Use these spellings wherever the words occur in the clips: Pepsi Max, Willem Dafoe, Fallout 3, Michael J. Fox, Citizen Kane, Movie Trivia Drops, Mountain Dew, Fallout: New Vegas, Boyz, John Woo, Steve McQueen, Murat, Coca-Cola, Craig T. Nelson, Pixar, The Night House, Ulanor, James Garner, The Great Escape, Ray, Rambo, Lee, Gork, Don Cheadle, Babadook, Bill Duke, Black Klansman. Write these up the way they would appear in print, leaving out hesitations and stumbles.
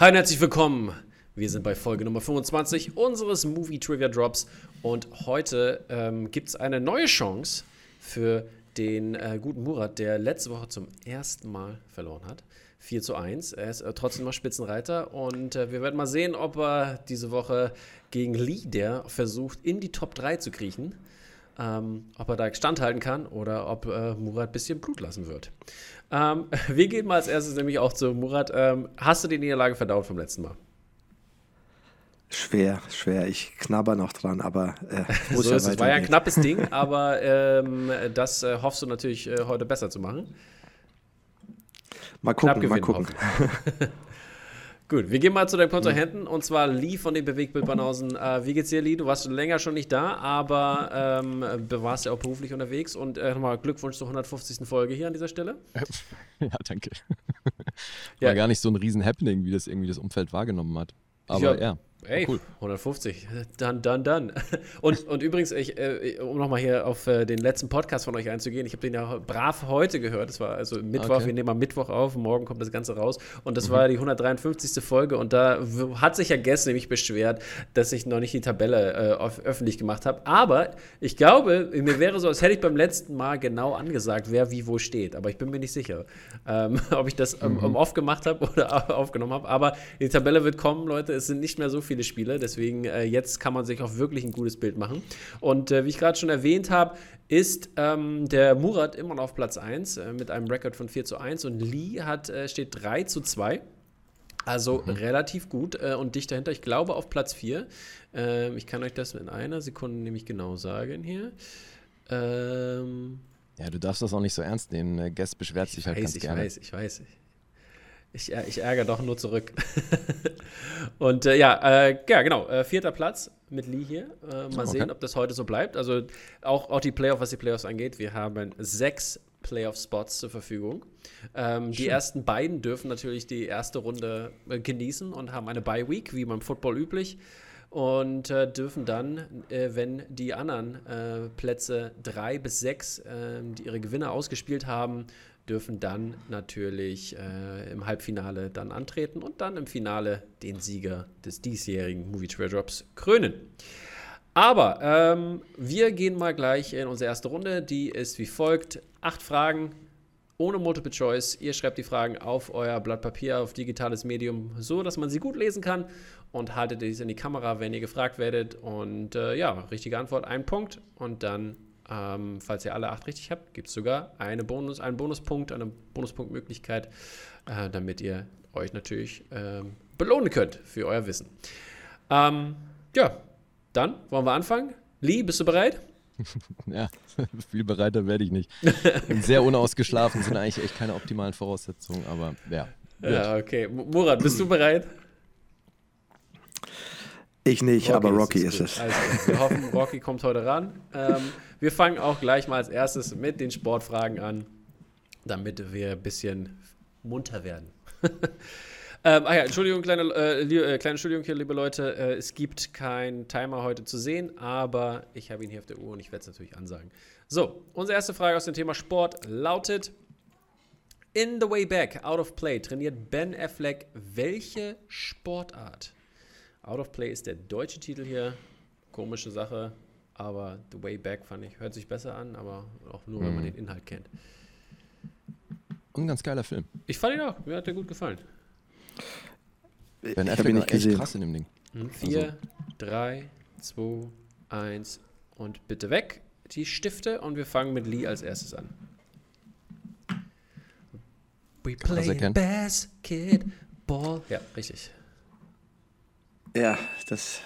Hi und herzlich willkommen. Wir sind bei Folge Nummer 25 unseres Movie Trivia Drops und heute gibt es eine neue Chance für den guten Murat, der letzte Woche zum ersten Mal verloren hat. 4:1. Er ist trotzdem noch Spitzenreiter und wir werden mal sehen, ob er diese Woche gegen Lee, der versucht, in die Top 3 zu kriechen, ob er da standhalten kann oder ob Murat ein bisschen Blut lassen wird. Wir gehen mal als erstes nämlich auch zu Murat. Hast du die Niederlage verdaut vom letzten Mal? Schwer. Ich knabber noch dran, aber muss so ja weitergehen. Es war ja ein knappes Ding, aber das hoffst du natürlich heute besser zu machen. Mal gucken, mal gucken. Gut, wir gehen mal zu deinem Kontrahenten und zwar Lee von den Bewegtbild-Banausen. Wie geht's dir, Lee? Du warst schon länger schon nicht da, aber warst ja auch beruflich unterwegs und nochmal Glückwunsch zur 150. Folge hier an dieser Stelle. Ja, danke. War gar nicht so ein riesen Happening, wie das irgendwie das Umfeld wahrgenommen hat. Aber ja. Ey, cool. 150. Dann. Und übrigens, um nochmal hier auf den letzten Podcast von euch einzugehen, ich habe den ja brav heute gehört. Das war also Mittwoch, okay. Wir nehmen am Mittwoch auf, morgen kommt das Ganze raus. Und das war die 153. Folge und da hat sich ja gestern nämlich beschwert, dass ich noch nicht die Tabelle öffentlich gemacht habe. Aber ich glaube, mir wäre so, als hätte ich beim letzten Mal genau angesagt, wer wie wo steht. Aber ich bin mir nicht sicher, ob ich das off gemacht habe oder aufgenommen habe. Aber die Tabelle wird kommen, Leute. Es sind nicht mehr so viele Spiele, deswegen jetzt kann man sich auch wirklich ein gutes Bild machen. Und wie ich gerade schon erwähnt habe, ist der Murat immer noch auf Platz 1 mit einem Rekord von 4:1 und Lee steht 3:2. Also relativ gut und dicht dahinter. Ich glaube auf Platz 4. Ich kann euch das in einer Sekunde nämlich genau sagen hier. Ja, du darfst das auch nicht so ernst nehmen. Guest beschwert sich halt ganz gerne. Ich weiß. Ich ärgere doch nur zurück. Und genau, 4. Platz mit Lee hier. Mal sehen, ob das heute so bleibt. Also auch was die Playoffs angeht. Wir haben 6 Playoff-Spots zur Verfügung. Die ersten beiden dürfen natürlich die erste Runde genießen und haben eine Bye-Week, wie beim Football üblich. Und dürfen dann, wenn die anderen Plätze 3 bis 6, die ihre Gewinner ausgespielt haben, dürfen dann natürlich im Halbfinale dann antreten und dann im Finale den Sieger des diesjährigen Movie Trivia Drops krönen. Aber wir gehen mal gleich in unsere erste Runde. Die ist wie folgt: 8 Fragen ohne Multiple Choice. Ihr schreibt die Fragen auf euer Blatt Papier, auf digitales Medium, so dass man sie gut lesen kann und haltet dies in die Kamera, wenn ihr gefragt werdet. Und richtige Antwort, 1 Punkt und dann falls ihr alle 8 richtig habt, gibt es sogar einen Bonuspunktmöglichkeit, damit ihr euch natürlich belohnen könnt für euer Wissen. Dann wollen wir anfangen. Lee, bist du bereit? Ja, viel bereiter werde ich nicht. Bin sehr unausgeschlafen, sind eigentlich echt keine optimalen Voraussetzungen, aber ja. Ja, okay. Murat, bist du bereit? Ich nicht, Rocky, aber Rocky ist es. Also, wir hoffen, Rocky kommt heute ran. Wir fangen auch gleich mal als erstes mit den Sportfragen an, damit wir ein bisschen munter werden. Entschuldigung, kleine Entschuldigung hier, liebe Leute. Es gibt keinen Timer heute zu sehen, aber ich habe ihn hier auf der Uhr und ich werde es natürlich ansagen. So, unsere erste Frage aus dem Thema Sport lautet: In The Way Back, Out of Play, trainiert Ben Affleck welche Sportart? Out of Play ist der deutsche Titel hier. Komische Sache, aber The Way Back hört sich besser an, aber auch nur, wenn man den Inhalt kennt. Und ein ganz geiler Film. Ich fand ihn auch, mir hat der gut gefallen. Ben Affleck ist echt krass in dem Ding. 4, 3, 2, 1 und bitte weg die Stifte und wir fangen mit Lee als erstes an. We play basketball. Ja, richtig. Ja, das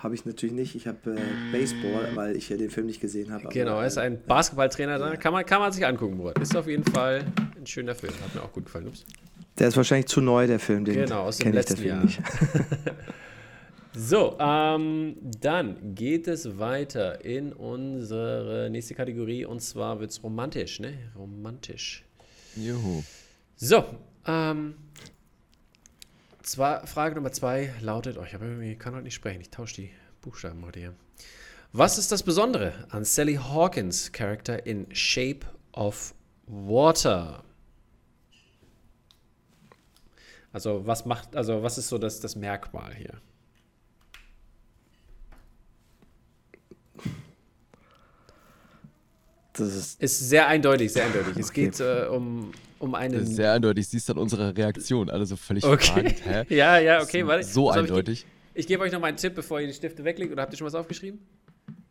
habe ich natürlich nicht. Ich habe Baseball, weil ich ja den Film nicht gesehen habe. Genau, er ist ein Basketballtrainer. Ja. Kann man sich angucken, Murat. Ist auf jeden Fall ein schöner Film. Hat mir auch gut gefallen. Ups. Der ist wahrscheinlich zu neu, der Film. Den genau, aus dem letzten Jahr. So, dann geht es weiter in unsere nächste Kategorie. Und zwar wird es romantisch, ne? Romantisch. Juhu. So, Frage Nummer 2 lautet, ich kann heute nicht sprechen, ich tausche die Buchstaben heute hier. Was ist das Besondere an Sally Hawkins Charakter in Shape of Water? Also was macht, also was ist so das Merkmal hier? Das ist sehr eindeutig, sehr eindeutig. Es geht um einen... Sehr eindeutig, siehst dann unsere Reaktion, alle so völlig fragend. Hä? Ja, okay, warte. So also, eindeutig. Ich gebe euch noch mal einen Tipp, bevor ihr die Stifte weglegt. Oder habt ihr schon was aufgeschrieben?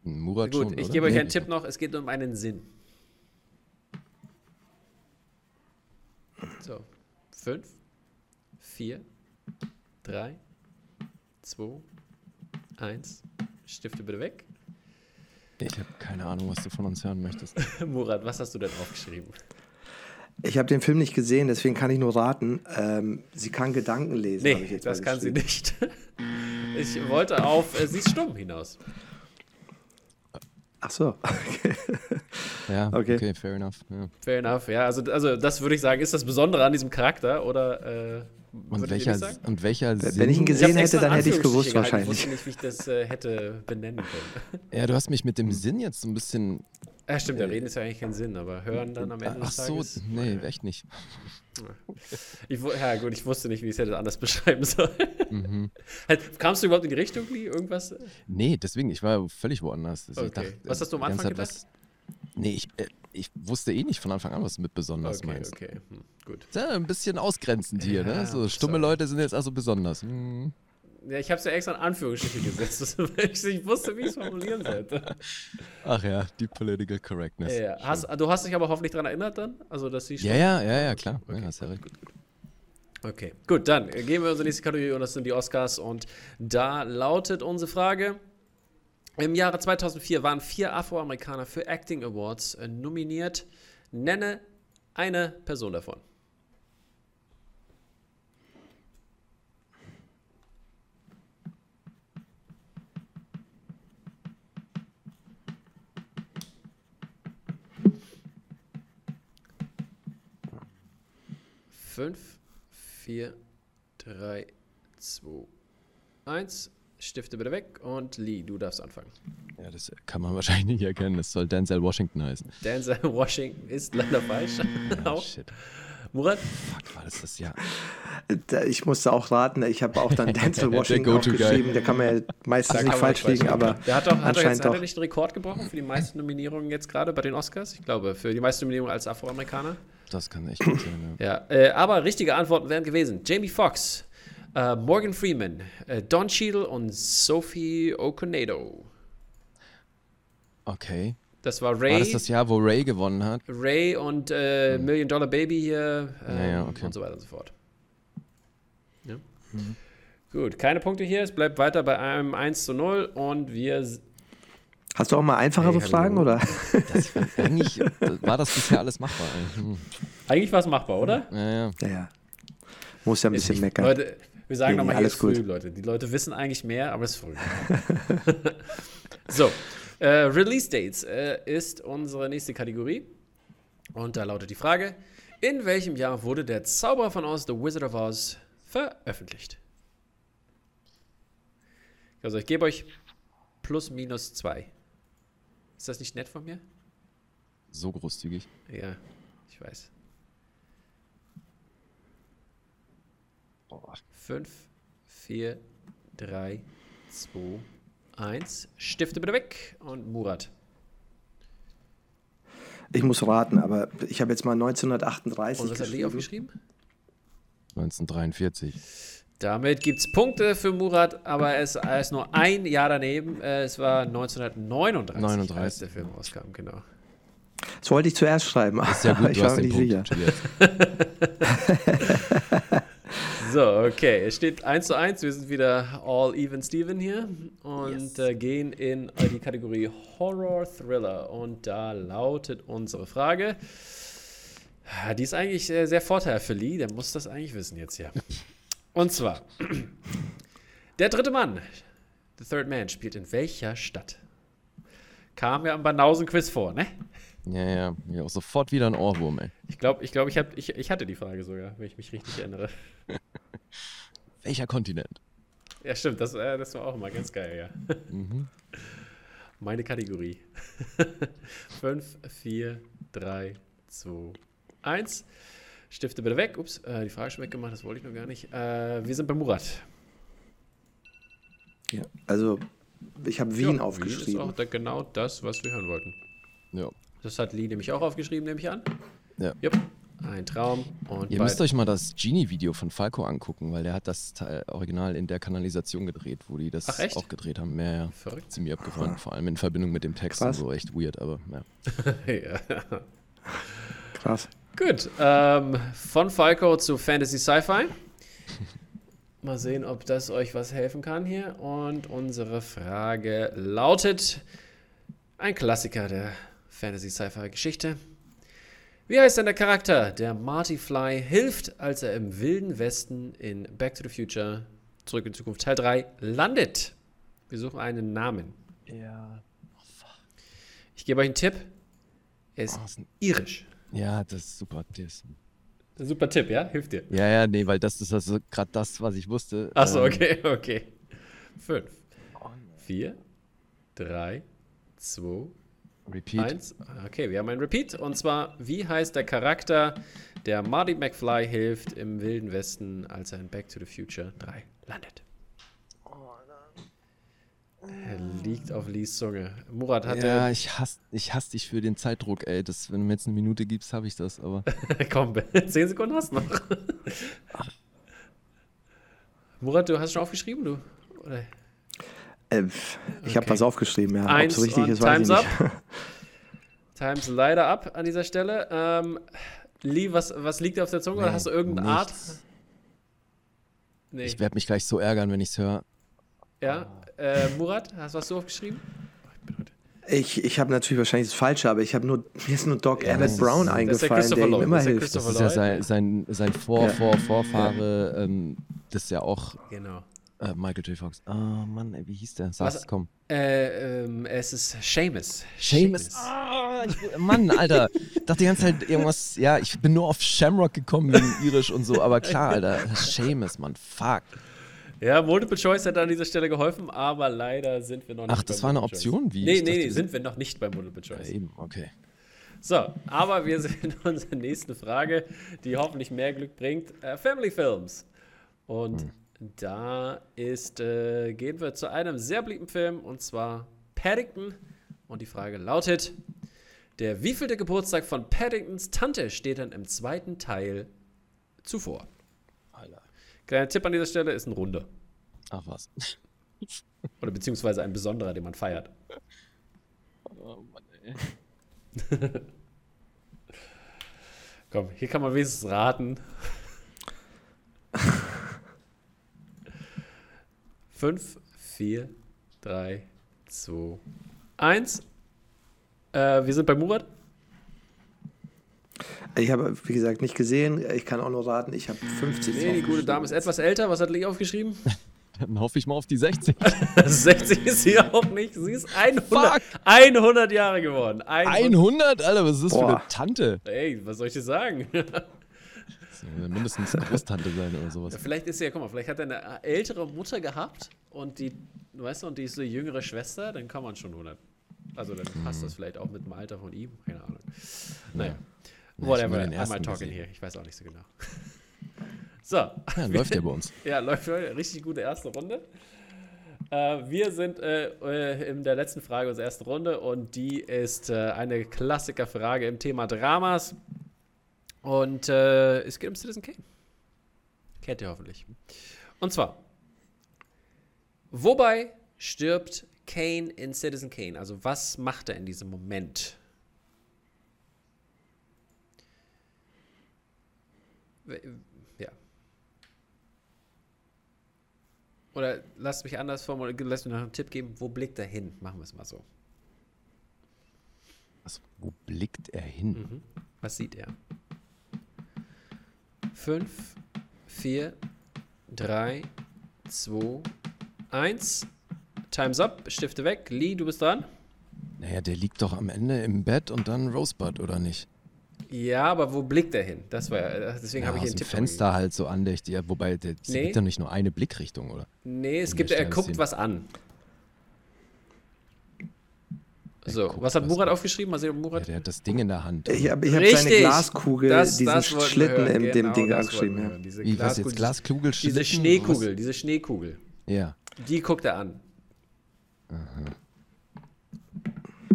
Murat gut, schon, ich gebe euch einen Tipp noch, es geht um einen Sinn. 5, 4, 3, 2, 1. Stifte bitte weg. Ich habe keine Ahnung, was du von uns hören möchtest. Murat, was hast du denn aufgeschrieben? Ich habe den Film nicht gesehen, deswegen kann ich nur raten. Sie kann Gedanken lesen. Nee, ich jetzt das kann sie nicht. Ich wollte auf sie ist stumm hinaus. Ach so. Okay. Ja, okay, fair enough. Ja. Fair enough, ja. Also das würde ich sagen, ist das Besondere an diesem Charakter oder... Und welcher Sinn? Wenn ich ihn gesehen hätte, dann hätte ich es gewusst wahrscheinlich. Ich wusste nicht, wie ich das hätte benennen können. Ja, du hast mich mit dem Sinn jetzt so ein bisschen... Ja, stimmt, da reden ist ja eigentlich kein Sinn, aber hören dann am Ende des Tages... Ach so, nee, echt nicht. Ich wusste nicht, wie ich es hätte anders beschreiben sollen. Mhm. Kamst du überhaupt in die Richtung, Lee, irgendwas? Nee, deswegen, ich war völlig woanders. Okay. Ich dachte, was hast du am Anfang gedacht? Ich wusste eh nicht von Anfang an, was du mit besonders meinst. Okay, gut. Ja, ein bisschen ausgrenzend hier, ne? So stumme Leute sind jetzt also besonders. Hm. Ja, ich hab's ja extra in Anführungsstriche gesetzt, weil ich wusste, wie ich es formulieren sollte. Ach ja, die Political Correctness. Ja. Du hast dich aber hoffentlich daran erinnert dann? Also, dass sie ja, klar. Okay, ja, hast ja recht. Gut. Okay, gut, dann gehen wir in unsere nächste Kategorie und das sind die Oscars. Und da lautet unsere Frage... Im Jahre 2004 waren 4 Afroamerikaner für Acting Awards nominiert. Nenne eine Person davon. Fünf, 4, 3, 2, 1... Stifte bitte weg und Lee, du darfst anfangen. Ja, das kann man wahrscheinlich nicht erkennen. Das soll Denzel Washington heißen. Denzel Washington ist leider falsch. Ja, shit. Murat? Fuck, war das Jahr? Ich musste auch raten. Ich habe auch dann Denzel Washington aufgeschrieben. Der kann man ja meistens nicht falsch liegen, aber der hat er nicht einen Rekord gebrochen für die meisten Nominierungen jetzt gerade bei den Oscars? Ich glaube, für die meisten Nominierungen als Afroamerikaner. Das kann echt gut sein, ja. Aber richtige Antworten wären gewesen. Jamie Foxx. Morgan Freeman, Don Cheadle und Sophie Okonedo. Okay. Das war Ray. War das Jahr, wo Ray gewonnen hat? Ray und Million Dollar Baby hier okay. Und so weiter und so fort. Ja. Mhm. Gut, keine Punkte hier. Es bleibt weiter bei einem 1:0 und wir... Hast du auch mal einfachere Fragen, oder? Eigentlich war das bisher alles machbar. Eigentlich war es machbar, oder? Ja. Muss ja ein bisschen meckern. Leute, wir sagen nochmal, alles ist früh, gut. Leute. Die Leute wissen eigentlich mehr, aber es ist früh. So, Release Dates ist unsere nächste Kategorie. Und da lautet die Frage, in welchem Jahr wurde der Zauberer von Oz, The Wizard of Oz, veröffentlicht? Also ich gebe euch ±2. Ist das nicht nett von mir? So großzügig. Ja, ich weiß. 5, 4, 3, 2, 1. Stifte bitte weg und Murat. Ich muss raten, aber ich habe jetzt mal 1938 geschrieben. Und was hat Lee aufgeschrieben? 1943. Damit gibt es Punkte für Murat, aber er ist nur ein Jahr daneben. Es war 1939, als der Film rauskam, genau. Das wollte ich zuerst schreiben, ist ja gut, aber ich war mir nicht sicher. So, okay. Es steht 1:1. Wir sind wieder all even Steven hier und gehen in die Kategorie Horror-Thriller. Und da lautet unsere Frage, die ist eigentlich sehr, sehr vorteilhaft für Lee, der muss das eigentlich wissen jetzt hier. Und zwar, der dritte Mann, The Third Man, spielt in welcher Stadt? Kam ja am Banausen-Quiz vor, ne? Ja, auch sofort wieder ein Ohrwurm, ey. Ich glaube, ich hatte die Frage sogar, wenn ich mich richtig erinnere. Welcher Kontinent? Ja, stimmt, das war auch immer ganz geil, ja. Mhm. Meine Kategorie. 5, 4, 3, 2, 1. Stifte bitte weg. Ups, die Frage schon weggemacht, das wollte ich noch gar nicht. Wir sind bei Murat. Ja, also ich habe Wien aufgeschrieben. Wien ist auch genau das, was wir hören wollten. Ja. Das hat Lee nämlich auch aufgeschrieben, nehme ich an. Ja. Jupp. Ein Traum. Und ihr müsst euch mal das Genie-Video von Falco angucken, weil der hat das Teil original in der Kanalisation gedreht, wo die das auch gedreht haben. Ja, ja. Verrückt. Ziemlich abgefahren, vor allem in Verbindung mit dem Text. Krass. Und so, echt weird, aber ja. Ja. Krass. Gut, von Falco zu Fantasy Sci-Fi. Mal sehen, ob das euch was helfen kann hier. Und unsere Frage lautet, ein Klassiker der Fantasy Sci-Fi Geschichte. Wie heißt denn der Charakter, der Marty Fly hilft, als er im wilden Westen in Back to the Future, Zurück in Zukunft Teil 3, landet? Wir suchen einen Namen. Ja. Ich gebe euch einen Tipp. Er ist irisch. Ja, das ist super. Das ist ein super Tipp, ja? Hilft dir? Ja, ja, nee, weil das ist also gerade das, was ich wusste. Achso, okay. 5, 4, 3, 2... Repeat. 1. Okay, wir haben ein Repeat. Und zwar, wie heißt der Charakter, der Marty McFly hilft im Wilden Westen, als er in Back to the Future 3 landet? Er liegt auf Lees Zunge. Murat hat ja, ich hasse dich für den Zeitdruck, ey. Das, wenn du mir jetzt eine Minute gibst, habe ich das, aber... Komm, 10 Sekunden hast du noch. Murat, du hast schon aufgeschrieben, du? Oder... Ich habe was aufgeschrieben, ja. 1 ob's richtig ist, weiß ich nicht. Time's leider ab an dieser Stelle. Lee, was liegt auf der Zunge? Nee, oder hast du irgendeine Art? Nee. Ich werde mich gleich so ärgern, wenn ich's höre. Ja, Murat, hast was du aufgeschrieben? Ich habe natürlich wahrscheinlich das Falsche, aber mir ist nur Doc Emmett Brown eingefallen, der ihm immer hilft. Das ist ja sein Vorfahre, das ist ja auch... Genau. Michael J. Fox. Oh Mann, wie hieß der? Sag's, komm. Es ist Seamus. Seamus. Mann, Alter. Dachte die ganze Zeit irgendwas. Ja, ich bin nur auf Shamrock gekommen wegen Irisch und so. Aber klar, Alter. Seamus, Mann. Fuck. Ja, Multiple Choice hat an dieser Stelle geholfen, aber leider sind wir noch nicht. Ach, das war eine Option? Wie? Nee, sind wir noch nicht bei Multiple Choice. Ja, eben, okay. So, aber wir sind unserer nächsten Frage, die hoffentlich mehr Glück bringt. Family Films. Und... Da gehen wir zu einem sehr beliebten Film, und zwar Paddington. Und die Frage lautet, der wievielte Geburtstag von Paddingtons Tante steht dann im zweiten Teil zuvor? Alter. Kleiner Tipp an dieser Stelle, ist ein Runder. Ach was. Oder beziehungsweise ein besonderer, den man feiert. Oh Mann, ey. Komm, hier kann man wenigstens raten. 5, 4, 3, 2, 1. Wir sind bei Murat. Ich habe, wie gesagt, nicht gesehen. Ich kann auch nur raten. Ich habe 50. Nee, die gute Dame ist etwas älter. Was hat Lee aufgeschrieben? Dann hoffe ich mal auf die 60. 60 ist sie auch nicht. Sie ist 100 Jahre geworden. 100? Alter, was ist das für eine Tante? Ey, was soll ich dir sagen? Mindestens Großtante sein oder sowas. Vielleicht ist sie ja, guck mal, vielleicht hat er eine ältere Mutter gehabt und die, weißt du, und die ist so jüngere Schwester, dann kann man schon 100. Also dann passt das vielleicht auch mit dem Alter von ihm, keine Ahnung. Naja, whatever, einmal talking hier, ich weiß auch nicht so genau. So. Ja, läuft ja bei uns. Ja, läuft, richtig gute erste Runde. Wir sind in der letzten Frage unserer ersten Runde und die ist eine Klassikerfrage im Thema Dramas. Und es geht um Citizen Kane. Kennt ihr hoffentlich. Und zwar, wobei stirbt Kane in Citizen Kane? Also was macht er in diesem Moment? Ja. Oder lasst mich anders formulieren, lasst mir noch einen Tipp geben, wo blickt er hin? Machen wir es mal so. Also, wo blickt er hin? Mhm. Was sieht er? 5, 4, 3, 2, 1. Time's up, Stifte weg. Lee, du bist dran. Naja, der liegt doch am Ende im Bett und dann Rosebud, oder nicht? Ja, aber wo blickt er hin? Das war deswegen habe ich hier einen Tipp. Fenster gegeben. Halt so andächtig, ja, wobei es gibt ja nicht nur eine Blickrichtung, oder? Nee, es gibt, er guckt was an. So, guck, was hat Murat aufgeschrieben? Mal sehen, Murat. Ja, der hat das Ding in der Hand. Ich hab seine Glaskugel, diesen Schlitten in dem Ding angeschrieben. Diese Schneekugel. Ja. Die guckt er an. Aha.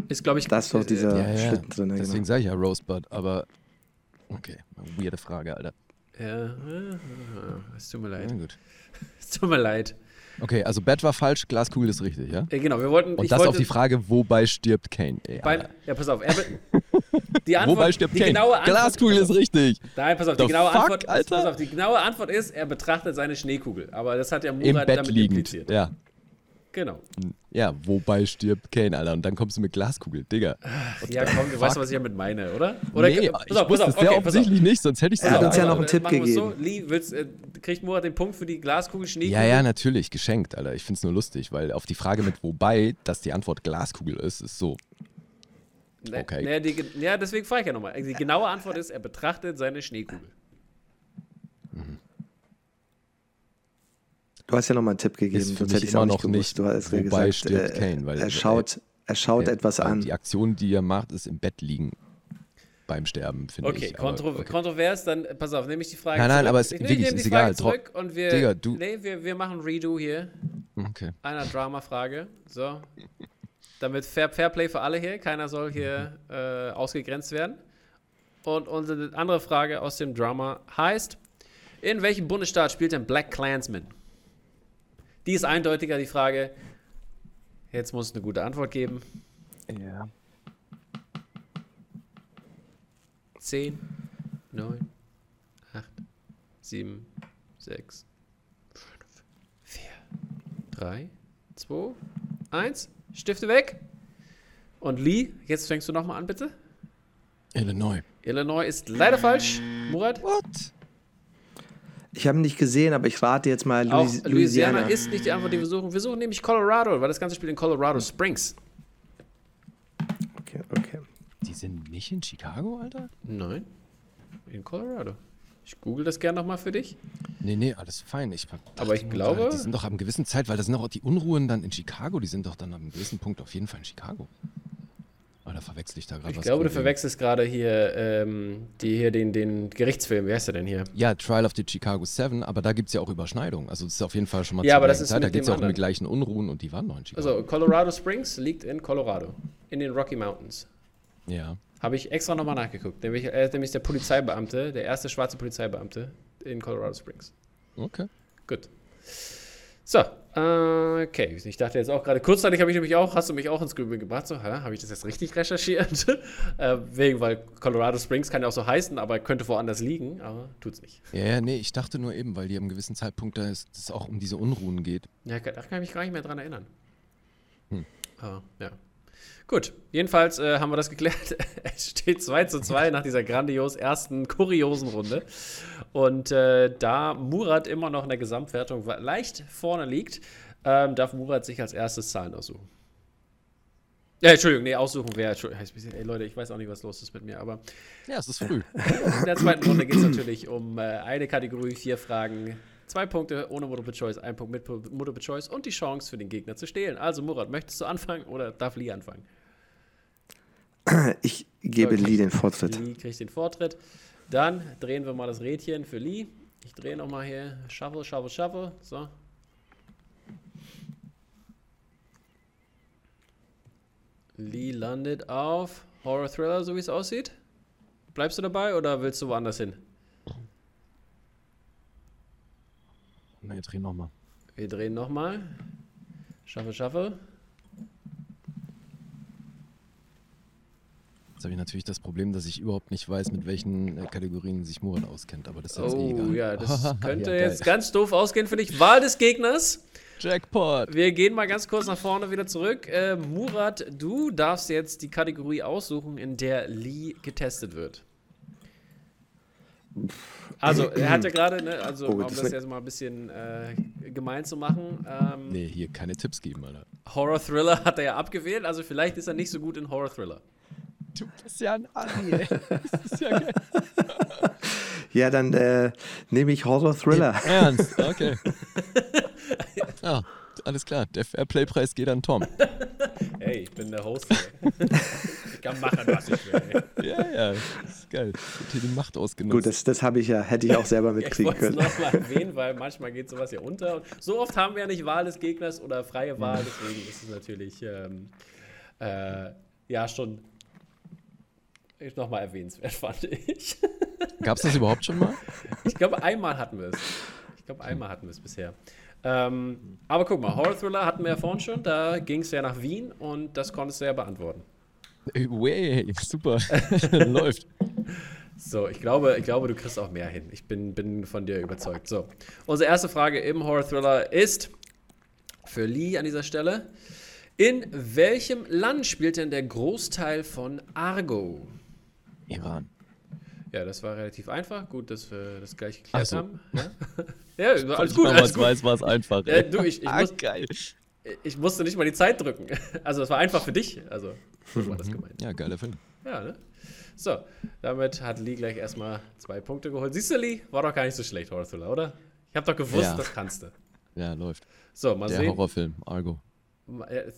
Ist, glaube ich, das war dieser Schlitten drin. Deswegen sage ich ja Rosebud, aber okay, weirde Frage, Alter. Ja, es tut mir leid. Ja, gut. Es tut mir leid. Okay, also Bett war falsch, Glaskugel ist richtig, ja? Genau, wir wollten... Und auf die Frage, wobei stirbt Kane? Ja, pass auf. Die Antwort, wobei stirbt Kane? Genaue Antwort, Glaskugel ist richtig. Nein, pass auf, die genaue Antwort ist, er betrachtet seine Schneekugel. Aber das hat ja Murat damit impliziert. Ja. Genau. Ja, wobei stirbt Kane, Alter? Und dann kommst du mit Glaskugel, Digga. Ja, komm, du weißt, was ich damit meine, oder? Nee, ich wusste es sehr offensichtlich nicht, sonst hätte ich es gesagt. Er hat uns ja noch einen Tipp gegeben. So, Lee, kriegt Murat den Punkt für die Glaskugel-Schneekugel? Ja, natürlich, geschenkt, Alter. Ich find's nur lustig, weil auf die Frage mit wobei, dass die Antwort Glaskugel ist, ist so. Okay. Ja, deswegen frage ich ja nochmal. Die genaue Antwort ist, er betrachtet seine Schneekugel. Mhm. Du hast ja nochmal einen Tipp gegeben, sonst hätte ich es auch nicht gewusst. Wobei stirbt Kane, weil er schaut etwas an. Die Aktion, die er macht, ist im Bett liegen beim Sterben, finde ich. Kontrovers, dann pass auf, nehme ich die Frage zurück. Nein, aber ist egal. Zurück und wir, Digga, wir machen Redo hier. Okay. Einer Drama-Frage, so. Damit Fairplay für alle hier, keiner soll hier ausgegrenzt werden. Und unsere andere Frage aus dem Drama heißt, in welchem Bundesstaat spielt denn Black Klansman? Die ist eindeutiger, die Frage. Jetzt muss es eine gute Antwort geben. Ja. 10, 9, 8, 7, 6, 5, 4, 3, 2, 1. Stifte weg. Und Lee, jetzt fängst du nochmal an, bitte. Illinois. Illinois ist leider falsch. Murat? What? Ich habe ihn nicht gesehen, aber ich rate jetzt mal Louisiana. Louisiana ist nicht die Antwort, die wir suchen. Wir suchen nämlich Colorado, weil das ganze Spiel in Colorado Springs. Okay. Die sind nicht in Chicago, Alter? Nein, in Colorado. Ich google das gerne nochmal für dich. Nee, alles fein. Ich glaube... Die sind doch ab einem gewissen Zeit, weil das sind doch auch die Unruhen dann in Chicago, die sind doch dann ab einem gewissen Punkt auf jeden Fall in Chicago. Oder verwechsel ich da gerade was? Ich glaube, du verwechselst gerade hier, den Gerichtsfilm. Wie heißt der denn hier? Ja, Trial of the Chicago 7, aber da gibt es ja auch Überschneidungen. Also, das ist auf jeden Fall schon mal zu der Zeit. Da geht es ja auch um die gleichen Unruhen und die waren noch in Chicago. Also, Colorado Springs liegt in Colorado, in den Rocky Mountains. Ja. Habe ich extra nochmal nachgeguckt. Er ist nämlich der Polizeibeamte, der erste schwarze Polizeibeamte in Colorado Springs. Okay. Gut. So, okay. Ich dachte jetzt auch gerade, kurzzeitig hast du mich auch ins Grübeln gebracht. So, habe ich das jetzt richtig recherchiert? Weil Colorado Springs kann ja auch so heißen, aber könnte woanders liegen, aber tut's nicht. Ja, nee, ich dachte nur eben, weil die am gewissen Zeitpunkt da ist, dass es auch um diese Unruhen geht. Ja, da kann ich mich gar nicht mehr dran erinnern. Aber, ja. Gut, jedenfalls haben wir das geklärt. Es steht 2:2 nach dieser grandios ersten, kuriosen Runde. Und da Murat immer noch in der Gesamtwertung leicht vorne liegt, darf Murat sich als erstes Zahlen aussuchen. Aussuchen wäre. Ey Leute, ich weiß auch nicht, was los ist mit mir, aber. Ja, es ist früh. In der zweiten Runde geht es natürlich um eine Kategorie, 4 Fragen. 2 Punkte ohne Multiple Choice, 1 Punkt mit Multiple Choice und die Chance für den Gegner zu stehlen. Also Murat, möchtest du anfangen oder darf Lee anfangen? Ich gebe Lee den Vortritt. Lee kriegt den Vortritt. Dann drehen wir mal das Rädchen für Lee. Ich drehe nochmal hier. Shuffle. So. Lee landet auf Horror-Thriller, so wie es aussieht. Bleibst du dabei oder willst du woanders hin? Wir drehen nochmal. Schaffe. Jetzt habe ich natürlich das Problem, dass ich überhaupt nicht weiß, mit welchen Kategorien sich Murat auskennt. Aber das ist jetzt egal. Ja, das könnte jetzt ganz doof ausgehen für dich. Wahl des Gegners. Jackpot. Wir gehen mal ganz kurz nach vorne wieder zurück. Murat, du darfst jetzt die Kategorie aussuchen, in der Lee getestet wird. Also, er hat ja gerade, um das jetzt mal ein bisschen gemein zu machen. Hier keine Tipps geben, Alter. Horror-Thriller hat er ja abgewählt, also vielleicht ist er nicht so gut in Horror-Thriller. Du bist ja ein Assi, ey. Das ist ja geil. Ja, dann nehme ich Horror-Thriller. Ernst? Okay. alles klar. Der Fairplay-Preis geht an Tom. Hey, ich bin der Host. Ich kann machen, was ich will. Ey. Ja, das ist geil. Ich hab hier die Macht ausgenutzt. Gut, das habe ich ja, hätte ich auch selber mitkriegen können. Ich wollte es nochmal erwähnen, weil manchmal geht sowas hier unter. Und so oft haben wir ja nicht Wahl des Gegners oder freie Wahl, deswegen ist es natürlich schon nochmal erwähnenswert, fand ich. Gab es das überhaupt schon mal? Ich glaube, einmal hatten wir es. Bisher. Aber guck mal, Horror-Thriller hatten wir ja vorhin schon, da ging es ja nach Wien und das konntest du ja beantworten. Way, super, läuft. So, ich glaube, du kriegst auch mehr hin. Ich bin von dir überzeugt. So, unsere erste Frage im Horror-Thriller ist für Lee an dieser Stelle: In welchem Land spielt denn der Großteil von Argo? Iran. Ja, das war relativ einfach. Gut, dass wir das gleich geklärt haben. Ja, alles gut. Weiß, war es einfach. Ja, du, ich musste nicht mal die Zeit drücken. Also, das war einfach für dich. Also, so war das gemeint. Ja, geiler Film. Ja, ne? So, damit hat Lee gleich erstmal 2 Punkte geholt. Siehst du, Lee? War doch gar nicht so schlecht, Horrorthriller, oder? Ich hab doch gewusst, das kannst du. Ja, läuft. So, mal sehen. Der Horrorfilm, Argo.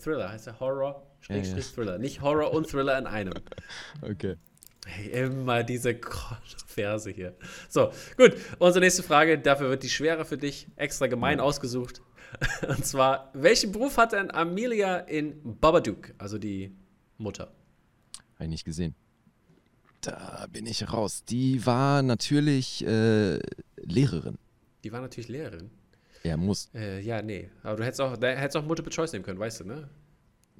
Thriller heißt ja Horror-Thriller. Nicht Horror und Thriller in einem. Okay. Hey, immer diese Verse hier. So, gut. Unsere nächste Frage, dafür wird die schwere für dich extra gemein ausgesucht. Und zwar, welchen Beruf hat denn Amelia in Babadook, also die Mutter? Habe ich nicht gesehen. Da bin ich raus. Die war natürlich Lehrerin. Ja, muss. Aber du hättest auch Multiple Choice nehmen können, weißt du, ne?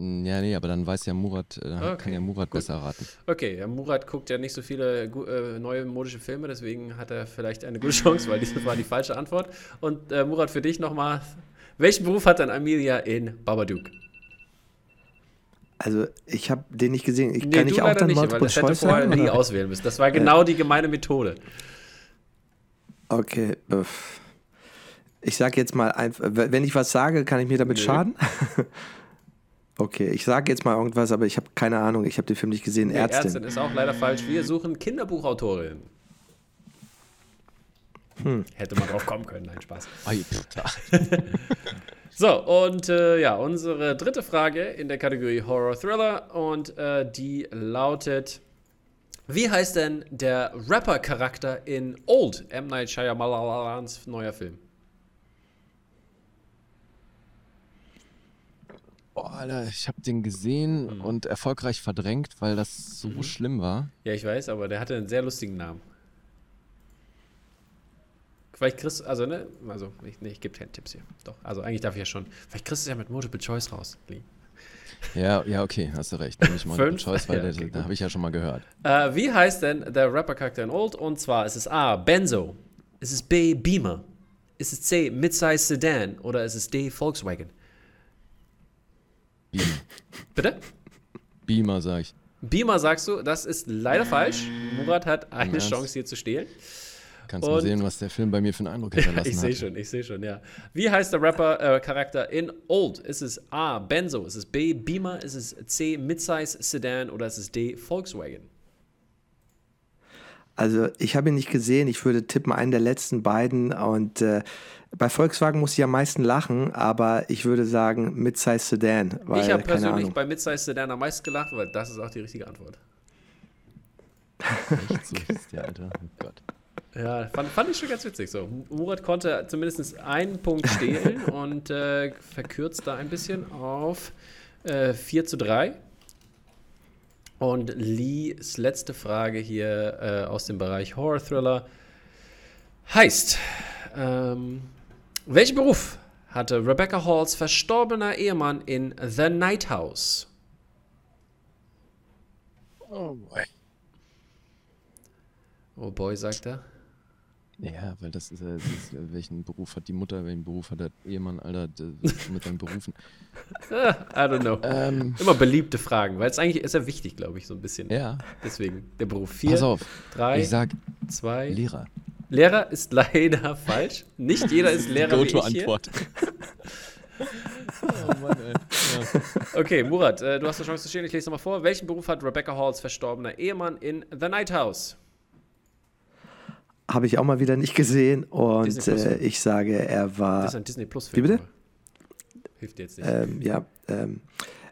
Ja, nee, aber dann weiß ja Murat, kann ja Murat besser raten. Okay, ja, Murat guckt ja nicht so viele neue modische Filme, deswegen hat er vielleicht eine gute Chance, weil diese war die falsche Antwort. Und Murat, für dich nochmal, welchen Beruf hat dann Amelia in Babadook? Also, ich habe den nicht gesehen. Kann ich auch dann nicht, Multiple Choice weil das hätte vorher nie auswählen müssen. Das war genau die gemeine Methode. Okay, ich sag jetzt mal, wenn ich was sage, kann ich mir damit schaden? Okay, ich sage jetzt mal irgendwas, aber ich habe keine Ahnung. Ich habe den Film nicht gesehen. Ärztin ist auch leider falsch. Wir suchen Kinderbuchautorin. Hätte man drauf kommen können. Nein, Spaß. So, und unsere dritte Frage in der Kategorie Horror-Thriller. Und die lautet, wie heißt denn der Rapper-Charakter in Old, M. Night Shyamalans neuer Film? Alter, ich habe den gesehen und erfolgreich verdrängt, weil das so schlimm war. Ja, ich weiß, aber der hatte einen sehr lustigen Namen. Vielleicht kriegst du, ich gebe keine Tipps hier. Doch, also eigentlich darf ich ja schon. Vielleicht kriegst du ja mit Multiple Choice raus, Lee. Ja, okay, hast du recht. Nämlich Multiple Choice, weil da habe ich ja schon mal gehört. Wie heißt denn der Rapper-Charakter in Old? Und zwar ist es A, Benzo, ist es B, Beamer, ist es C, Midsize Sedan oder ist es D, Volkswagen? Beamer. Bitte? Beamer, sag ich. Beamer, sagst du? Das ist leider falsch. Murat hat eine Chance, hier zu stehlen. Kannst du sehen, was der Film bei mir für einen Eindruck hinterlassen hat. Ich sehe schon. Wie heißt der Rapper-Charakter in Old? Ist es A, Benzo? Ist es B, Beamer? Ist es C, Midsize Sedan? Oder ist es D, Volkswagen? Also, ich habe ihn nicht gesehen. Ich würde tippen, einen der letzten beiden. Und bei Volkswagen muss ich am meisten lachen, aber ich würde sagen Midsize Sedan. Weil, ich habe persönlich bei Midsize Sedan am meisten gelacht, weil das ist auch die richtige Antwort. Echt so ist der, Alter. Oh Gott. Ja, fand ich schon ganz witzig. So, Murat konnte zumindest einen Punkt stehlen und verkürzt da ein bisschen auf 4:3. Und Lees letzte Frage hier aus dem Bereich Horror-Thriller heißt... welchen Beruf hatte Rebecca Halls verstorbener Ehemann in The Night House? Oh boy. Oh boy, sagt er. Ja, weil das ist welchen Beruf hat die Mutter, welchen Beruf hat der Ehemann, Alter, mit seinen Berufen? I don't know. Immer beliebte Fragen, weil es eigentlich ist ja wichtig, glaube ich, so ein bisschen. Ja. Deswegen, der Beruf 4, pass auf, 3, ich sag 2, Lehrer. Lehrer ist leider falsch. Nicht jeder ist Lehrer wie ich hier. Antwort. Oh Mann, ey. Ja. Okay, Murat, du hast eine Chance zu stehen. Ich lese nochmal vor. Welchen Beruf hat Rebecca Halls verstorbener Ehemann in The Night House? Habe ich auch mal wieder nicht gesehen. Und ich sage, er war... Das ist ein Disney-Plus-Film. Wie bitte? Hilft dir jetzt nicht.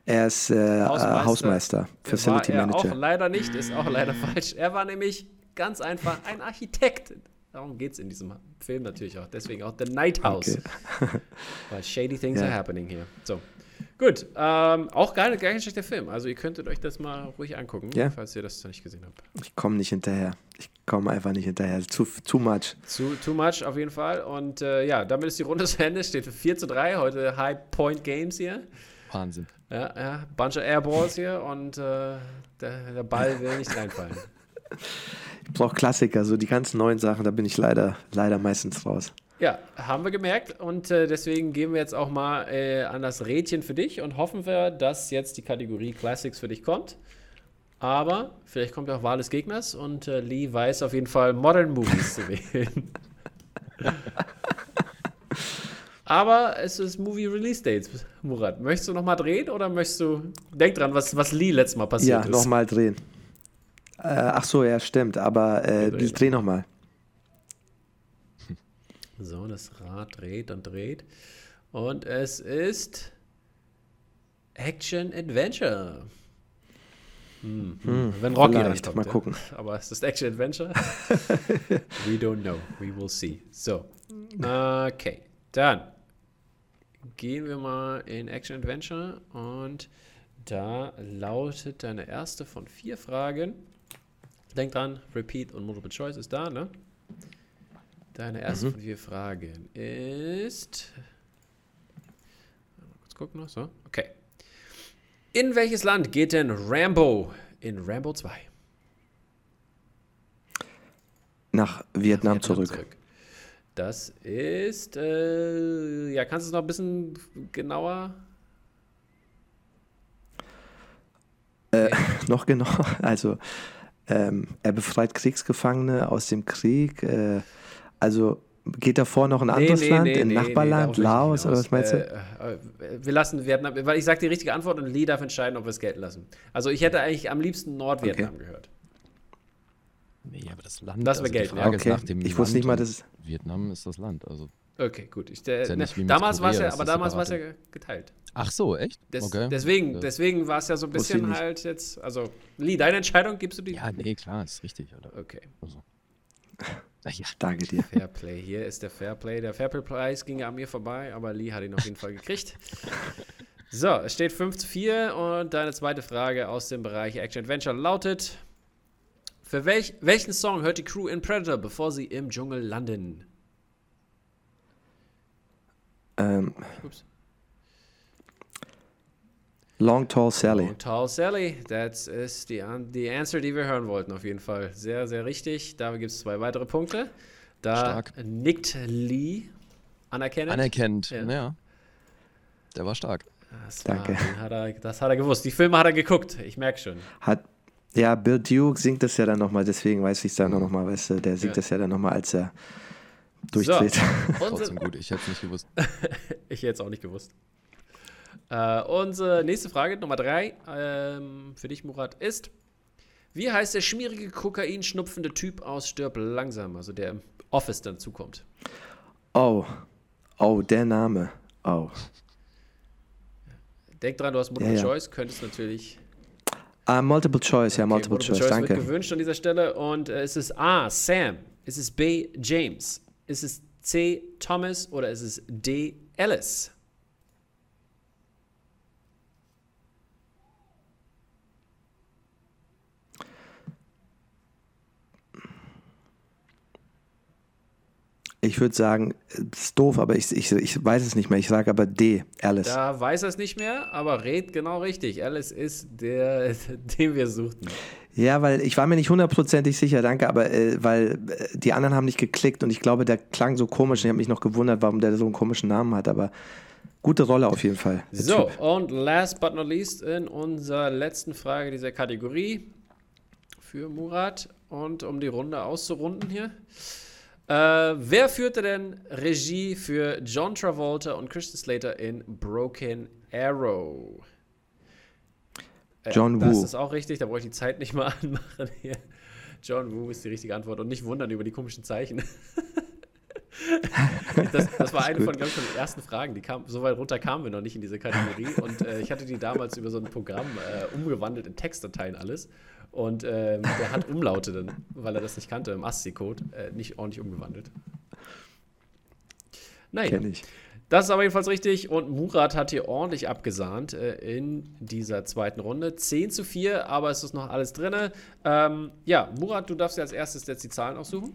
Er ist Hausmeister, Facility Manager. War er auch leider nicht, ist auch leider falsch. Er war nämlich ganz einfach ein Architekt. Darum geht es in diesem Film natürlich auch. Deswegen auch The Night House. Okay. Weil shady things are happening here. So. Gut, auch gar kein schlechter Film. Also ihr könntet euch das mal ruhig angucken, falls ihr das noch nicht gesehen habt. Ich komme nicht hinterher. Ich komme einfach nicht hinterher. Too much. Too much auf jeden Fall. Und damit ist die Runde zu Ende. Steht 4-3. Heute High Point Games hier. Wahnsinn. Ja. Bunch of Airballs hier und der Ball will nicht reinfallen. Ich brauche Klassiker, so die ganzen neuen Sachen, da bin ich leider meistens raus. Ja, haben wir gemerkt und deswegen gehen wir jetzt auch mal an das Rädchen für dich und hoffen wir, dass jetzt die Kategorie Classics für dich kommt. Aber vielleicht kommt ja auch Wahl des Gegners und Lee weiß auf jeden Fall Modern Movies zu wählen. Aber es ist Movie Release Dates, Murat. Möchtest du nochmal drehen oder möchtest du... Denk dran, was Lee letztes Mal passiert ist. Ja, nochmal drehen. Ach so, ja, stimmt. Aber ich dreh nochmal. So, das Rad dreht und dreht. Und es ist Action Adventure. Wenn Rocky reinkommt. Mal gucken. Ja. Aber es ist Action Adventure. We don't know. We will see. So. Okay. Dann gehen wir mal in Action Adventure. Und da lautet deine erste von 4 Fragen. Denk dran, Repeat und Multiple Choice ist da, ne? Deine erste von 4 Fragen ist... Mal kurz gucken noch, so. Okay. In welches Land geht denn Rambo in Rambo 2? Nach Vietnam zurück. Das ist... kannst du es noch ein bisschen genauer... noch genauer? Also, er befreit Kriegsgefangene aus dem Krieg... Also geht davor noch ein anderes Land, ein Nachbarland, Laos oder was meinst du? Wir lassen Vietnam, weil ich sage die richtige Antwort und Lee darf entscheiden, ob wir es gelten lassen. Also ich hätte eigentlich am liebsten Nordvietnam gehört. Nee, aber das Land, das also gelten. Die Frage ist nach dem Land. Ich wusste nicht mal, dass Vietnam ist das Land. Also okay, gut. Damals war es ja, aber damals war es ja geteilt. Ach so, echt? Okay. Deswegen war es ja so ein bisschen halt jetzt, also Lee, deine Entscheidung gibst du die? Ja, nee, klar, ist richtig, oder? Okay. Also. Ja, danke dir. Fairplay, hier ist der Fairplay. Der Fairplay-Preis ging ja an mir vorbei, aber Lee hat ihn auf jeden Fall gekriegt. So, es steht 5-4 und deine zweite Frage aus dem Bereich Action-Adventure lautet, für welchen Song hört die Crew in Predator, bevor sie im Dschungel landen? Long Tall Sally. Long Tall Sally, das ist die Answer, die wir hören wollten auf jeden Fall. Sehr, sehr richtig. Da gibt es 2 weitere Punkte. Da nickt Lee anerkennend. Ja. Der war stark. Danke. Das hat er gewusst. Die Filme hat er geguckt, ich merke schon. Bill Duke singt das ja dann nochmal, deswegen weiß ich es dann nochmal, weißt du, der singt das ja dann nochmal, als er durchdreht. So. Trotzdem gut, ich hätte es nicht gewusst. Ich hätte es auch nicht gewusst. Unsere nächste Frage, Nummer 3, für dich, Murat, ist, wie heißt der schmierige, kokain-schnupfende Typ aus Stirb langsam, also der im Office dann zukommt? Oh, der Name, Denk dran, du hast Multiple Choice, könntest natürlich... Multiple Choice, Multiple Choice, danke. Wird gewünscht an dieser Stelle und es ist A, Sam, es ist B, James, es ist C, Thomas oder es ist D, Alice. Ich würde sagen, ist doof, aber ich weiß es nicht mehr. Ich sage aber D, Alice. Da weiß er es nicht mehr, aber redet genau richtig. Alice ist der, den wir suchten. Ja, weil ich war mir nicht 100% sicher, danke, aber weil die anderen haben nicht geklickt und ich glaube, der klang so komisch. Ich habe mich noch gewundert, warum der so einen komischen Namen hat, aber gute Rolle auf jeden Fall. So, und last but not least in unserer letzten Frage dieser Kategorie für Murat und um die Runde auszurunden hier. Wer führte denn Regie für John Travolta und Christian Slater in Broken Arrow? John Woo. Das ist auch richtig, da brauche ich die Zeit nicht mal anmachen hier. John Woo ist die richtige Antwort und nicht wundern über die komischen Zeichen. Das war eine von, glaube ich, von den ersten Fragen. Die kam, so weit runter kamen wir noch nicht in diese Kategorie. Und ich hatte die damals über so ein Programm umgewandelt in Textdateien alles. Und der hat Umlaute dann, weil er das nicht kannte, im ASCII-Code, nicht ordentlich umgewandelt. Naja. Kenn ich. Das ist aber jedenfalls richtig. Und Murat hat hier ordentlich abgesahnt in dieser zweiten Runde. 10-4, aber es ist noch alles drin. Ja, Murat, du darfst ja als erstes jetzt die Zahlen aussuchen.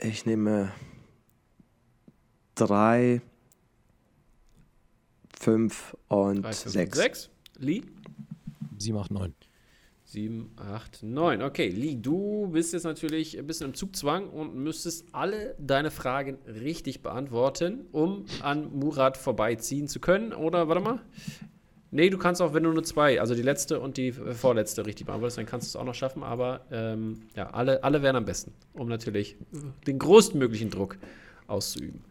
Ich nehme 3, 5 und 6. Lee? 7, 8, 9. 7, 8, 9. Okay, Lee, du bist jetzt natürlich ein bisschen im Zugzwang und müsstest alle deine Fragen richtig beantworten, um an Murat vorbeiziehen zu können. Oder, warte mal. Nee, du kannst auch, wenn du nur 2, also die letzte und die vorletzte richtig beantwortest, dann kannst du es auch noch schaffen. Aber ja, alle wären am besten, um natürlich den größtmöglichen Druck auszuüben.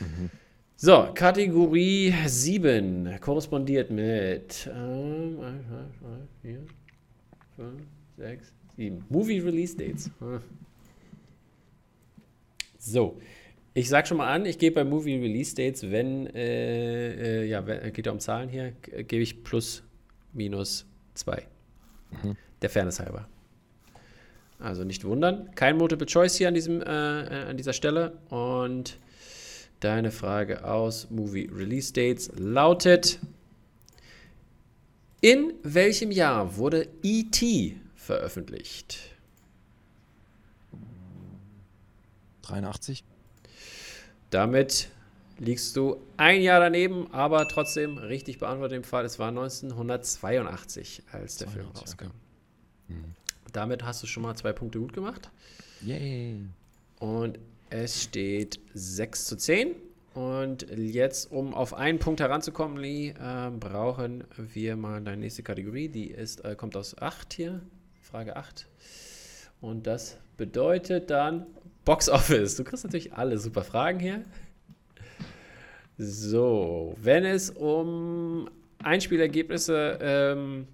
Mhm. So, Kategorie 7 korrespondiert mit 4, 5, 6, 7. Movie Release Dates. So, ich sag schon mal an, ich gebe bei Movie Release Dates, wenn, ja, geht ja um Zahlen hier, gebe ich plus, minus 2. Mhm. Der Fairness halber. Also nicht wundern. Kein Multiple Choice hier an dieser Stelle. Und deine Frage aus Movie Release Dates lautet: In welchem Jahr wurde E.T. veröffentlicht? 83. Damit liegst du ein Jahr daneben, aber trotzdem richtig beantwortet im Fall. Es war 1982, als der Film rauskam. Okay. Mhm. Damit hast du schon mal 2 Punkte gut gemacht. Yay. Und es steht 6-10. Und jetzt, um auf einen Punkt heranzukommen, Lee, brauchen wir mal deine nächste Kategorie. Die ist, kommt aus 8 hier, Frage 8. Und das bedeutet dann Box Office. Du kriegst natürlich alle super Fragen hier. So, wenn es um Einspielergebnisse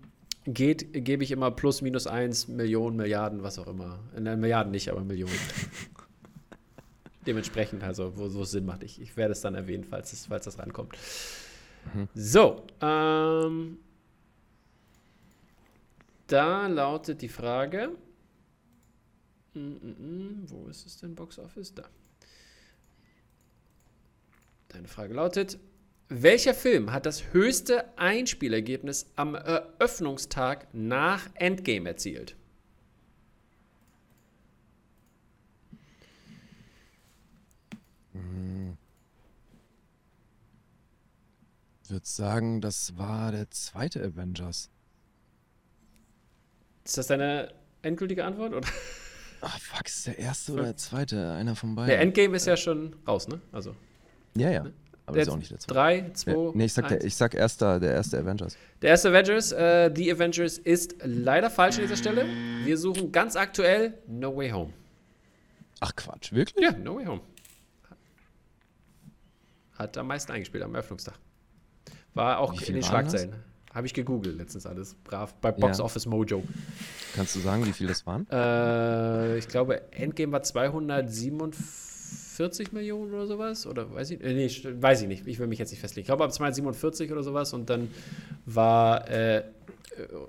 geht, gebe ich immer plus, minus 1, Millionen, Milliarden, was auch immer. Nein, Milliarden nicht, aber Millionen. Dementsprechend, also wo es Sinn macht. Ich werde es dann erwähnen, falls das rankommt. Mhm. So, da lautet die Frage, wo ist es denn, Box Office? Da. Deine Frage lautet, welcher Film hat das höchste Einspielergebnis am Eröffnungstag nach Endgame erzielt? Ich würde sagen, das war der zweite Avengers. Ist das deine endgültige Antwort? Oder? Ach, fuck, ist der erste oder der zweite? Einer von beiden. Der Endgame ist ja schon raus, ne? Also. Ja. Ne? Aber der ist auch nicht der zweite. 3, 2, nee, ich sag erster, der erste Avengers. Der erste Avengers, The Avengers ist leider falsch an dieser Stelle. Wir suchen ganz aktuell No Way Home. Ach, Quatsch, wirklich? Ja, No Way Home. Hat am meisten eingespielt am Eröffnungstag. War auch in den Schlagzeilen. Habe ich gegoogelt letztens alles. Brav. Bei Box Office Mojo. Kannst du sagen, wie viel das waren? Ich glaube, Endgame war 247 Millionen oder sowas. Oder weiß ich nicht. Nee, weiß ich nicht. Ich will mich jetzt nicht festlegen. Ich glaube, ab 247 oder sowas. Und dann war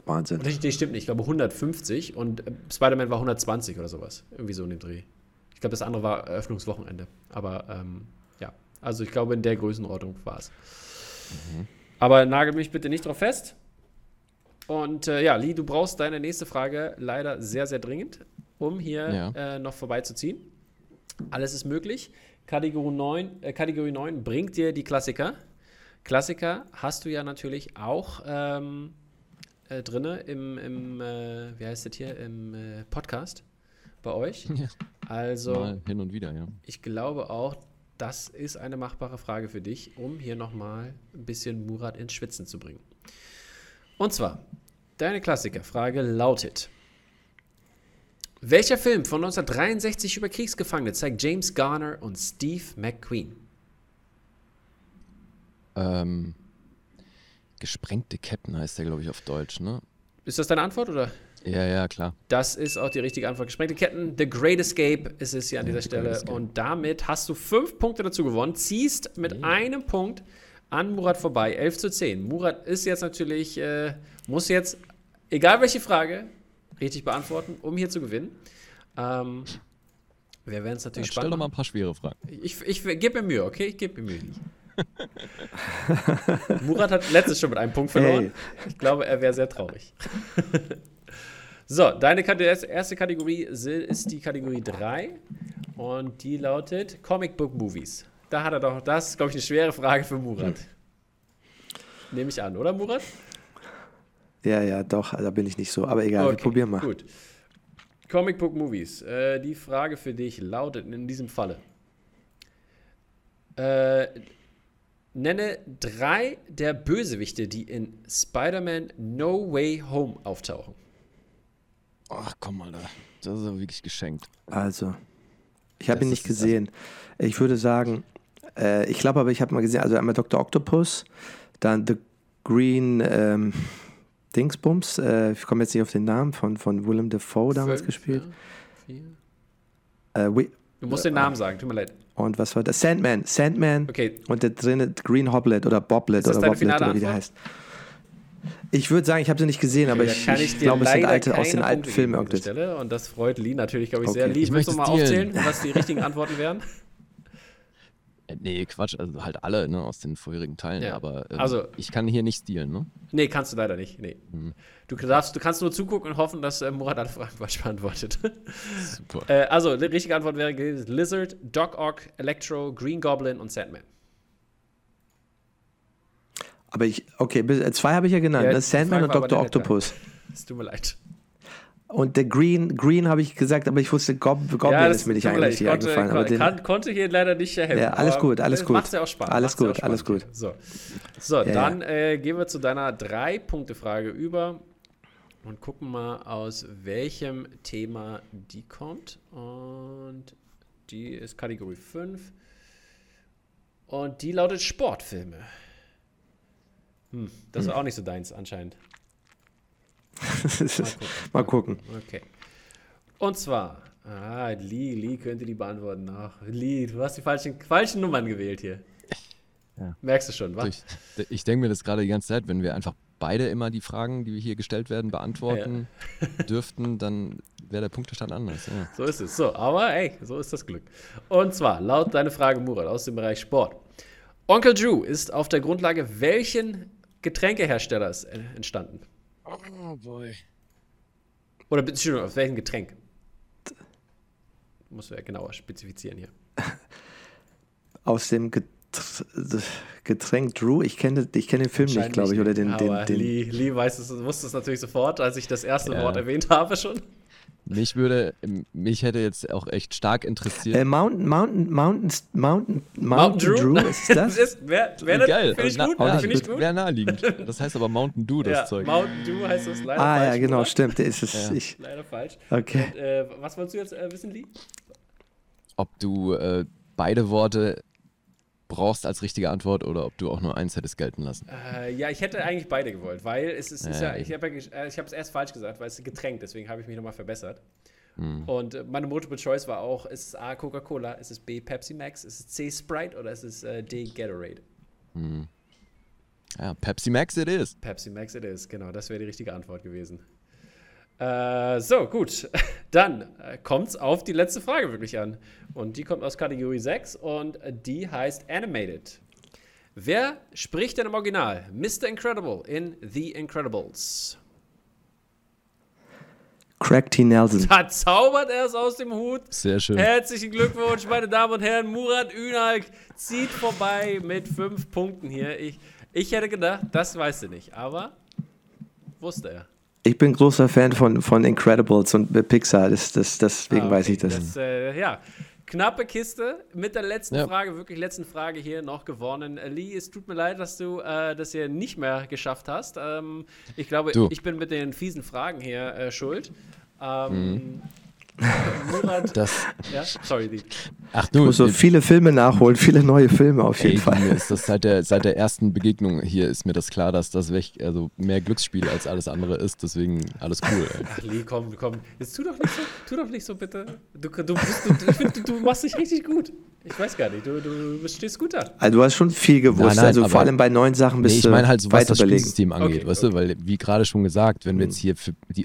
Wahnsinn. Nee, stimmt nicht. Ich glaube, 150. Und Spider-Man war 120 oder sowas. Irgendwie so in dem Dreh. Ich glaube, das andere war Eröffnungswochenende. Aber ja. Also ich glaube, in der Größenordnung war es. Mhm. Aber nagel mich bitte nicht drauf fest. Und ja, Lee, du brauchst deine nächste Frage leider sehr, sehr dringend, um hier noch vorbeizuziehen. Alles ist möglich. Kategorie 9 bringt dir die Klassiker. Klassiker hast du ja natürlich auch drinne im wie heißt das hier, im Podcast bei euch. Ja. Also mal hin und wieder, ja. Ich glaube auch, das ist eine machbare Frage für dich, um hier nochmal ein bisschen Murat ins Schwitzen zu bringen. Und zwar, deine Klassikerfrage lautet: Welcher Film von 1963 über Kriegsgefangene zeigt James Garner und Steve McQueen? Gesprengte Ketten heißt der, glaube ich, auf Deutsch, ne? Ist das deine Antwort, oder? Ja, ja, klar. Das ist auch die richtige Antwort. Gesprengte Ketten. The Great Escape ist es hier an dieser Stelle. Und damit hast du 5 Punkte dazu gewonnen. Ziehst mit einem Punkt an Murat vorbei. 11:10. Murat ist jetzt natürlich, muss jetzt, egal welche Frage, richtig beantworten, um hier zu gewinnen. Wir werden es natürlich spannend. Stell doch mal ein paar schwere Fragen. Ich gebe mir Mühe, okay? Ich gebe mir Mühe. Murat hat letztes schon mit einem Punkt verloren. Hey. Ich glaube, er wäre sehr traurig. So, deine erste Kategorie ist die Kategorie 3 und die lautet Comic Book Movies. Da hat er doch, das ist, glaube ich, eine schwere Frage für Murat. Nehme ich an, oder Murat? Ja, ja, doch, da bin ich nicht so, aber egal, okay, wir probieren mal. Gut. Comic Book Movies. Die Frage für dich lautet in diesem Falle: nenne 3 der Bösewichte, die in Spider-Man No Way Home auftauchen. Ach komm, Alter. Das ist aber wirklich geschenkt. Also, ich habe ihn nicht gesehen. Ich würde sagen, ich glaube aber, ich habe mal gesehen, also einmal Dr. Octopus, dann The Green Dingsbums, ich komme jetzt nicht auf den Namen, von Willem Dafoe damals 5, gespielt. Ja, du musst den Namen sagen, tut mir leid. Und was war das? Sandman. Okay. Und der dritte Green Hoblet oder Boblet oder Woblet oder wie der heißt. Ich würde sagen, ich habe sie nicht gesehen, okay, aber ich glaube, es sind alte aus den alten Filmen irgendwie. Und das freut Lee natürlich, glaube ich, sehr. Lee, willst du mal aufzählen, was die richtigen Antworten wären? Nee, Quatsch, also halt alle, ne, aus den vorherigen Teilen, ja. Aber also, ich kann hier nicht stealen, ne? Nee, kannst du leider nicht, nee. Mhm. Du kannst nur zugucken und hoffen, dass Murat alle Fragen falsch beantwortet. Super. Also, die richtige Antwort wäre Lizard, Doc Ock, Electro, Green Goblin und Sandman. Aber okay, 2 habe ich ja genannt, ja, ne? Sandman und Dr. Octopus. Es tut mir leid. Und der Green habe ich gesagt, aber ich wusste, Goblin ja, ist mir nicht eigentlich hier eingefallen. Ich konnte hier leider nicht helfen. Ja, alles gut. Macht's ja auch Spaß. Alles gut. So, ja, dann ja. Gehen wir zu deiner 3-Punkte-Frage über und gucken mal, aus welchem Thema die kommt. Und die ist Kategorie 5. Und die lautet Sportfilme. Das war auch nicht so deins anscheinend. Mal gucken. Okay. Und zwar, Lee könnte die beantworten. Ach, Lee, du hast die falschen Nummern gewählt hier. Ja. Merkst du schon, was? Ich denke mir das gerade die ganze Zeit, wenn wir einfach beide immer die Fragen, die hier gestellt werden, beantworten dürften, dann wäre der Punktestand anders. Ja. So ist es. So, aber so ist das Glück. Und zwar, laut deine Frage, Murat, aus dem Bereich Sport. Onkel Drew ist auf der Grundlage welchen Getränkeherstellers entstanden? Oh boy. Oder Entschuldigung, auf welchem Getränk? Muss man ja genauer spezifizieren hier. Aus dem Getränk Drew? Ich kenne den Film nicht, glaube ich. Oder den Lee wusste es natürlich sofort, als ich das erste Wort erwähnt habe schon. Mich hätte jetzt auch echt stark interessiert. Mountain Dew? Was ist das? Geil. Finde ich gut. Wäre naheliegend. Das heißt aber Mountain Dew, das Zeug. Mountain Dew heißt das leider falsch. Ja, genau, stimmt. Ist es leider falsch. Okay. Und, was wolltest du jetzt wissen, Lee? Ob du beide Worte brauchst als richtige Antwort oder ob du auch nur eins hättest gelten lassen. Ich hätte eigentlich beide gewollt, weil ich habe es erst falsch gesagt, weil es Getränk, deswegen habe ich mich nochmal verbessert. Und meine Multiple Choice war auch, ist es A, Coca-Cola, ist es B, Pepsi Max, ist es C, Sprite oder ist es D, Gatorade? Mhm. Ja, Pepsi Max it is. Pepsi Max it is, genau, das wäre die richtige Antwort gewesen. So, gut. Dann kommt's auf die letzte Frage wirklich an. Und die kommt aus Kategorie 6 und die heißt Animated. Wer spricht denn im Original Mr. Incredible in The Incredibles? Craig T. Nelson. Da zaubert er es aus dem Hut. Sehr schön. Herzlichen Glückwunsch, meine Damen und Herren. Murat Ünalk zieht vorbei mit 5 Punkten hier. Ich hätte gedacht, das weißt du nicht, aber wusste er. Ich bin großer Fan von Incredibles und Pixar, deswegen weiß ich das. Knappe Kiste mit der letzten Frage, wirklich letzten Frage hier noch gewonnen. Lee, es tut mir leid, dass du das hier nicht mehr geschafft hast. Ich glaube, ich bin mit den fiesen Fragen hier schuld. Murat, ja, sorry. Ach du, so viele Filme nachholen, viele neue Filme auf jeden Fall. Mir ist das seit der ersten Begegnung hier ist mir das klar, dass das also mehr Glücksspiel als alles andere ist, deswegen alles cool. Ey. Ach Lee, komm, jetzt tu doch nicht so bitte. Du machst dich richtig gut. Ich weiß gar nicht, du stehst gut da. Also du hast schon viel gewusst, nein, also vor allem bei neuen Sachen bist du. Ich meine halt so, was das Spielsystem angeht, okay, weißt du, weil wie gerade schon gesagt, wenn wir jetzt hier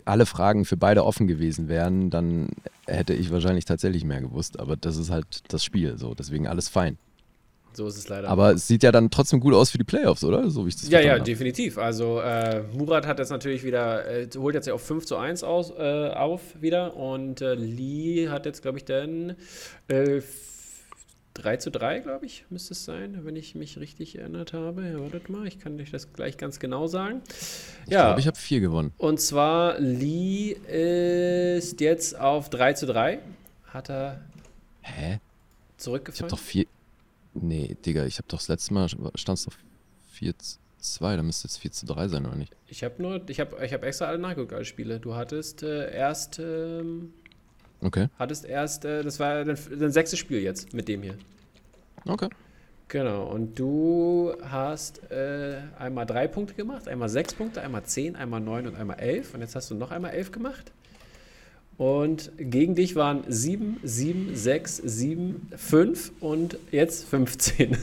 alle Fragen für beide offen gewesen wären, dann hätte ich wahrscheinlich tatsächlich mehr gewusst, aber das ist halt das Spiel, so, deswegen alles fein. So ist es leider. Aber es sieht ja dann trotzdem gut aus für die Playoffs, oder? So wie ich das verstanden habe. Definitiv. Also Murat hat jetzt natürlich wieder, holt jetzt ja auf 5:1 auf wieder und Lee hat jetzt, glaube ich, dann 3:3, glaube ich, müsste es sein, wenn ich mich richtig erinnert habe. Ja, wartet mal, ich kann euch das gleich ganz genau sagen. Ich glaube, ich habe 4 gewonnen. Und zwar, Lee ist jetzt auf 3:3. Hat er zurückgefallen? Ich habe doch 4... Nee, Digga, ich habe doch das letzte Mal, stand es doch 4:2, da müsste jetzt 4:3 sein, oder nicht? Ich habe extra alle nachgeguckt, alle Spiele. Du hattest erst... Okay. Hattest erst, das war dein 6. Spiel jetzt mit dem hier. Okay. Genau, und du hast einmal 3 Punkte gemacht, einmal 6 Punkte, einmal 10, einmal 9 und einmal 11. Und jetzt hast du noch einmal 11 gemacht. Und gegen dich waren 7, 7, 6, 7, 5 und jetzt 15.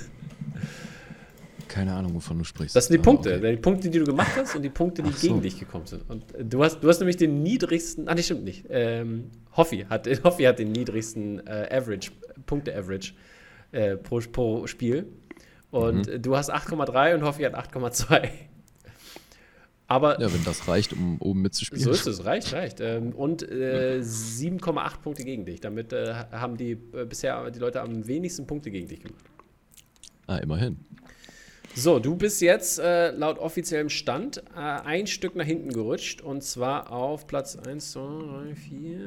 Keine Ahnung, wovon du sprichst. Das sind die Punkte. Okay. Die Punkte, die du gemacht hast und die Punkte, die gegen dich gekommen sind. Und du hast nämlich den niedrigsten... nee, stimmt nicht. Hoffi hat den niedrigsten Punkte-Average pro Spiel. Und du hast 8,3 und Hoffi hat 8,2. Aber ja, wenn das reicht, um oben mitzuspielen. So ist es, reicht. Und 7,8 Punkte gegen dich. Damit haben bisher die Leute am wenigsten Punkte gegen dich gemacht. Ah, immerhin. So, du bist jetzt laut offiziellem Stand ein Stück nach hinten gerutscht und zwar auf Platz 1, 2, 3, 4,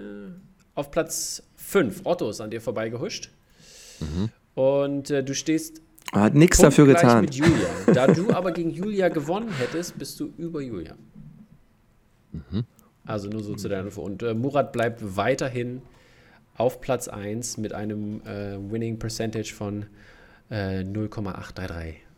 auf Platz 5. Otto ist an dir vorbeigehuscht und du stehst hat nichts dafür getan mit Julia. Da du aber gegen Julia gewonnen hättest, bist du über Julia. Also nur so zu deiner Info. Und Murat bleibt weiterhin auf Platz 1 mit einem Winning Percentage von 0,833.